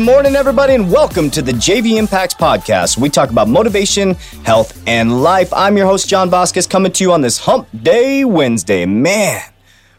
morning, everybody, and welcome to the JV Impacts podcast. We talk about motivation, health, and life. I'm your host, John Vasquez, coming to you on this Hump Day Wednesday. Man,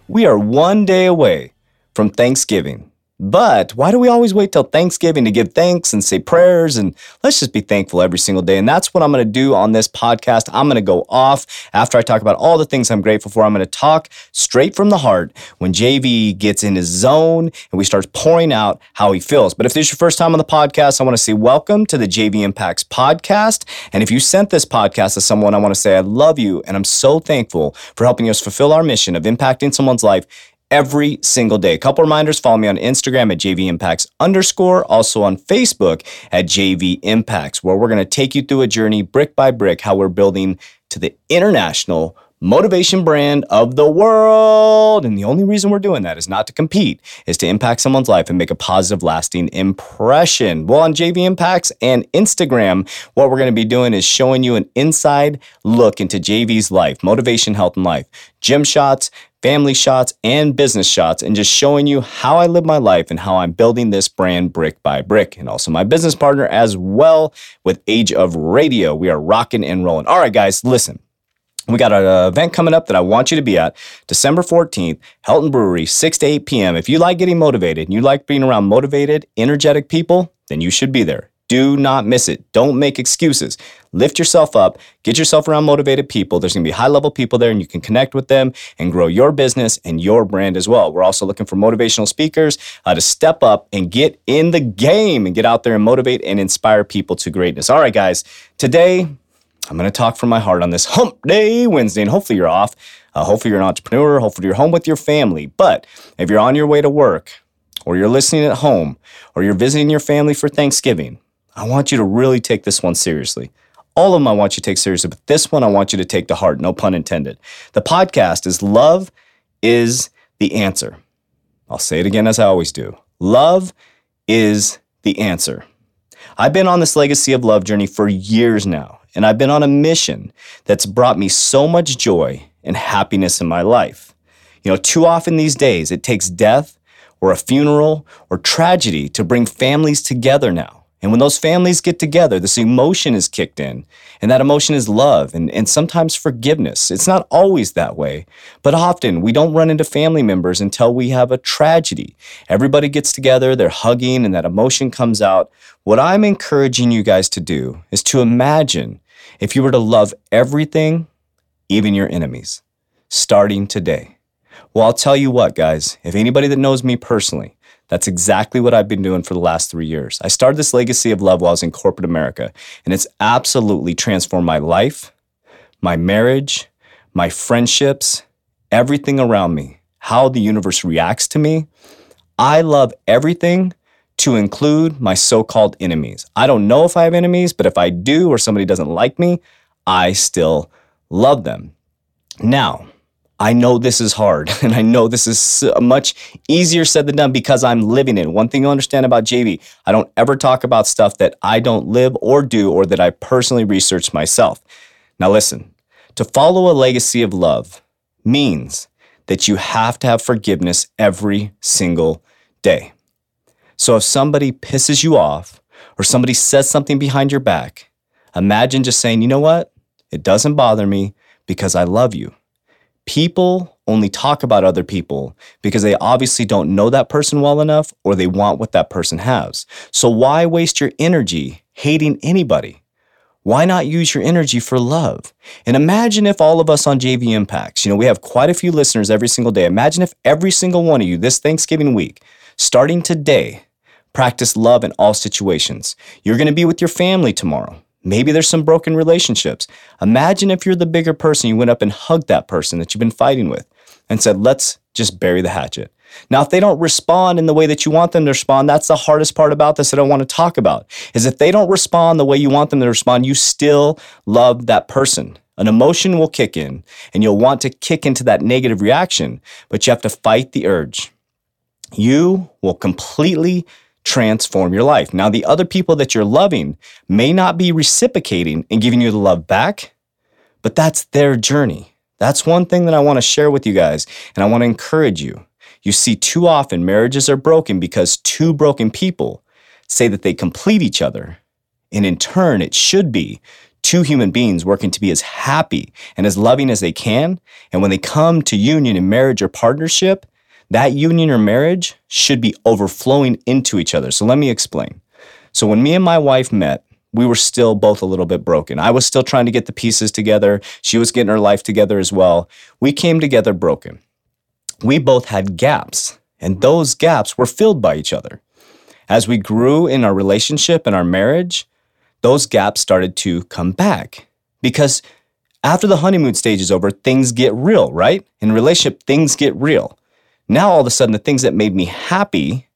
we are one day away from Thanksgiving. But why do we always wait till Thanksgiving to give thanks and say prayers? And let's just be thankful every single day. And that's what I'm going to do on this podcast. I'm going to go off after I talk about all the things I'm grateful for. I'm going to talk straight from the heart when JV gets in his zone and we start pouring out how he feels. But if this is your first time on the podcast, I want to say welcome to the JV Impacts podcast. And if you sent this podcast to someone, I want to say I love you. And I'm so thankful for helping us fulfill our mission of impacting someone's life every single day. A couple reminders, follow me on Instagram at JVImpacts_, also on Facebook at JVImpacts, where we're going to take you through a journey brick by brick, how we're building to the international motivation brand of the world. And the only reason we're doing that is not to compete, is to impact someone's life and make a positive, lasting impression. Well, on JV Impacts and Instagram, what we're going to be doing is showing you an inside look into JV's life, motivation, health, and life, gym shots, family shots, and business shots, and just showing you how I live my life and how I'm building this brand brick by brick. And also my business partner as well with Age of Radio. We are rocking and rolling. All right, guys, listen. We got an event coming up that I want you to be at December 14th, Helton Brewery, 6 to 8 p.m. If you like getting motivated and you like being around motivated, energetic people, then you should be there. Do not miss it. Don't make excuses. Lift yourself up. Get yourself around motivated people. There's going to be high-level people there, and you can connect with them and grow your business and your brand as well. We're also looking for motivational speakers to step up and get in the game and get out there and motivate and inspire people to greatness. All right, guys. Today, I'm going to talk from my heart on this Hump Day Wednesday, and hopefully you're off. Hopefully you're an entrepreneur. Hopefully you're home with your family. But if you're on your way to work, or you're listening at home, or you're visiting your family for Thanksgiving, I want you to really take this one seriously. All of them I want you to take seriously, but this one I want you to take to heart, no pun intended. The podcast is Love is the Answer. I'll say it again as I always do. Love is the answer. I've been on this legacy of love journey for years now, and I've been on a mission that's brought me so much joy and happiness in my life. You know, too often these days, it takes death or a funeral or tragedy to bring families together now. And when those families get together, this emotion is kicked in. And that emotion is love and sometimes forgiveness. It's not always that way. But often, we don't run into family members until we have a tragedy. Everybody gets together, they're hugging, and that emotion comes out. What I'm encouraging you guys to do is to imagine if you were to love everything, even your enemies, starting today. Well, I'll tell you what, guys. If anybody that knows me personally, that's exactly what I've been doing for the last 3 years. I started this legacy of love while I was in corporate America, and it's absolutely transformed my life, my marriage, my friendships, everything around me, how the universe reacts to me. I love everything, to include my so-called enemies. I don't know if I have enemies, but if I do or somebody doesn't like me, I still love them. Now, I know this is hard, and I know this is so much easier said than done because I'm living it. One thing you'll understand about JV, I don't ever talk about stuff that I don't live or do or that I personally research myself. Now listen, to follow a legacy of love means that you have to have forgiveness every single day. So if somebody pisses you off or somebody says something behind your back, imagine just saying, you know what? It doesn't bother me because I love you. People only talk about other people because they obviously don't know that person well enough or they want what that person has. So why waste your energy hating anybody? Why not use your energy for love? And imagine if all of us on JV Impacts, you know, we have quite a few listeners every single day. Imagine if every single one of you this Thanksgiving week, starting today, practice love in all situations. You're going to be with your family tomorrow. Maybe there's some broken relationships. Imagine if you're the bigger person, you went up and hugged that person that you've been fighting with and said, let's just bury the hatchet. Now, if they don't respond in the way that you want them to respond, that's the hardest part about this that I want to talk about, is if they don't respond the way you want them to respond, you still love that person. An emotion will kick in, and you'll want to kick into that negative reaction, but you have to fight the urge. You will completely transform your life. Now, the other people that you're loving may not be reciprocating and giving you the love back, but that's their journey. That's one thing that I want to share with you guys, and I want to encourage you. You see, too often marriages are broken because two broken people say that they complete each other, and in turn, it should be two human beings working to be as happy and as loving as they can. And when they come to union in marriage or partnership, that union or marriage should be overflowing into each other. So let me explain. So when me and my wife met, we were still both a little bit broken. I was still trying to get the pieces together. She was getting her life together as well. We came together broken. We both had gaps, and those gaps were filled by each other. As we grew in our relationship and our marriage, those gaps started to come back, because after the honeymoon stage is over, things get real, right? In a relationship, things get real. Now, all of a sudden, the things that made me happy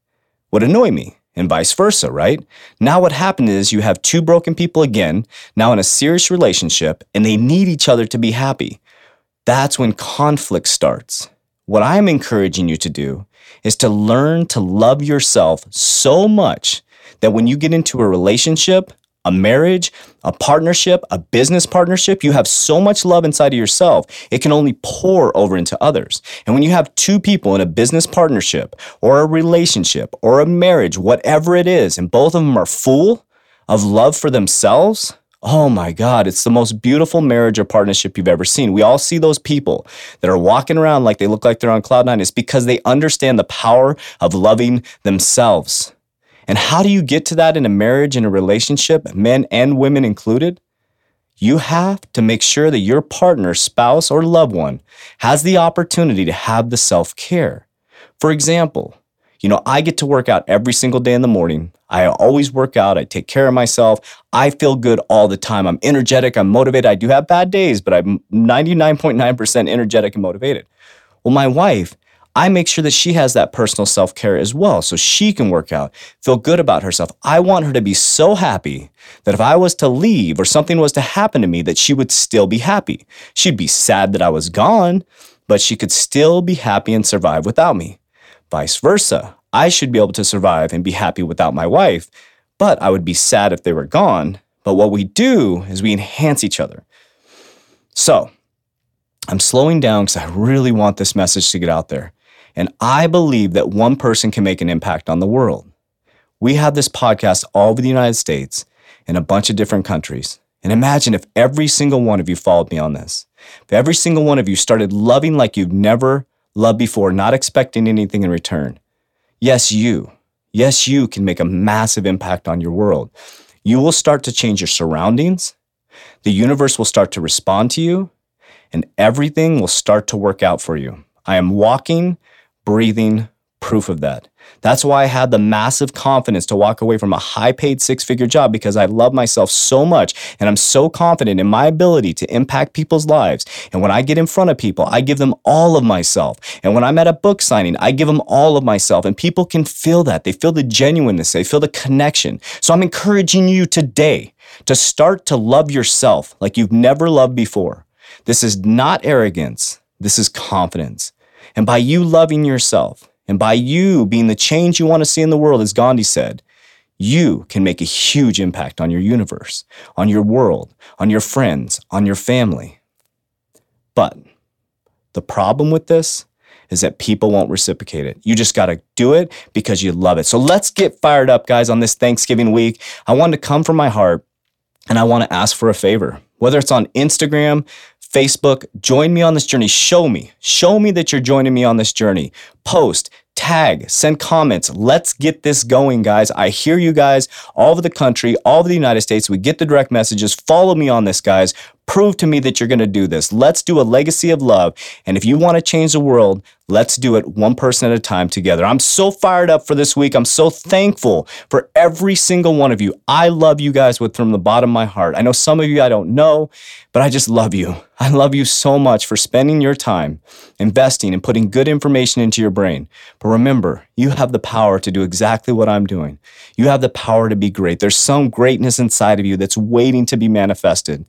would annoy me, and vice versa, right? Now, what happened is you have two broken people again, now in a serious relationship, and they need each other to be happy. That's when conflict starts. What I'm encouraging you to do is to learn to love yourself so much that when you get into a relationship, a marriage, a partnership, a business partnership, you have so much love inside of yourself, it can only pour over into others. And when you have two people in a business partnership or a relationship or a marriage, whatever it is, and both of them are full of love for themselves, oh my God, it's the most beautiful marriage or partnership you've ever seen. We all see those people that are walking around like they look like they're on cloud nine. It's because they understand the power of loving themselves. And how do you get to that in a marriage, in a relationship, men and women included? You have to make sure that your partner, spouse, or loved one has the opportunity to have the self-care. For example, I get to work out every single day in the morning. I always work out. I take care of myself. I feel good all the time. I'm energetic. I'm motivated. I do have bad days, but I'm 99.9% energetic and motivated. Well, my wife, I make sure that she has that personal self-care as well, so she can work out, feel good about herself. I want her to be so happy that if I was to leave or something was to happen to me, that she would still be happy. She'd be sad that I was gone, but she could still be happy and survive without me. Vice versa, I should be able to survive and be happy without my wife, but I would be sad if they were gone. But what we do is we enhance each other. So I'm slowing down because I really want this message to get out there. And I believe that one person can make an impact on the world. We have this podcast all over the United States and a bunch of different countries. And imagine if every single one of you followed me on this. If every single one of you started loving like you've never loved before, not expecting anything in return. Yes, you can make a massive impact on your world. You will start to change your surroundings. The universe will start to respond to you, and everything will start to work out for you. I am walking, breathing proof of that. That's why I had the massive confidence to walk away from a high-paid six-figure job, because I love myself so much and I'm so confident in my ability to impact people's lives. And when I get in front of people, I give them all of myself. And when I'm at a book signing, I give them all of myself. And people can feel that. They feel the genuineness. They feel the connection. So I'm encouraging you today to start to love yourself like you've never loved before. This is not arrogance. This is confidence. And by you loving yourself, and by you being the change you want to see in the world, as Gandhi said, you can make a huge impact on your universe, on your world, on your friends, on your family. But the problem with this is that people won't reciprocate it. You just got to do it because you love it. So let's get fired up, guys, on this Thanksgiving week. I want to come from my heart, and I want to ask for a favor. Whether it's on Instagram, Facebook, join me on this journey. Show me that you're joining me on this journey. Post, tag, send comments. Let's get this going, guys. I hear you guys all over the country, all over the United States. We get the direct messages. Follow me on this, guys. Prove to me that you're going to do this. Let's do a legacy of love. And if you want to change the world, let's do it one person at a time together. I'm so fired up for this week. I'm so thankful for every single one of you. I love you guys from the bottom of my heart. I know some of you I don't know, but I just love you. I love you so much for spending your time investing and putting good information into your brain. But remember, you have the power to do exactly what I'm doing. You have the power to be great. There's some greatness inside of you that's waiting to be manifested.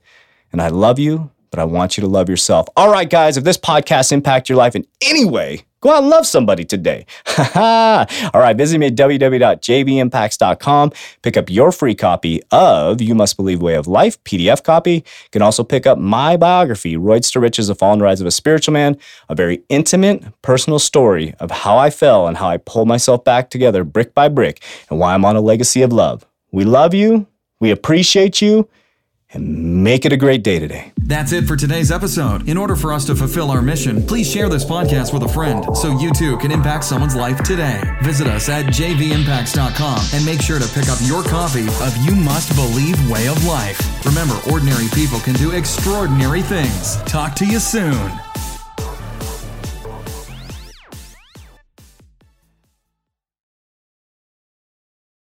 And I love you but I want you to love yourself. All right, guys, if this podcast impacted your life in any way, go out and love somebody today. All right, visit me at www.jvimpacts.com. Pick up your free copy of You Must Believe Way of Life, PDF copy. You can also pick up my biography, Roids to Riches, The Fall and Rise of a Spiritual Man, a very intimate, personal story of how I fell and how I pulled myself back together brick by brick and why I'm on a legacy of love. We love you. We appreciate you. And make it a great day today. That's it for today's episode. In order for us to fulfill our mission, please share this podcast with a friend so you too can impact someone's life today. Visit us at jvimpacts.com and make sure to pick up your copy of You Must Believe Way of Life. Remember, ordinary people can do extraordinary things. Talk to you soon.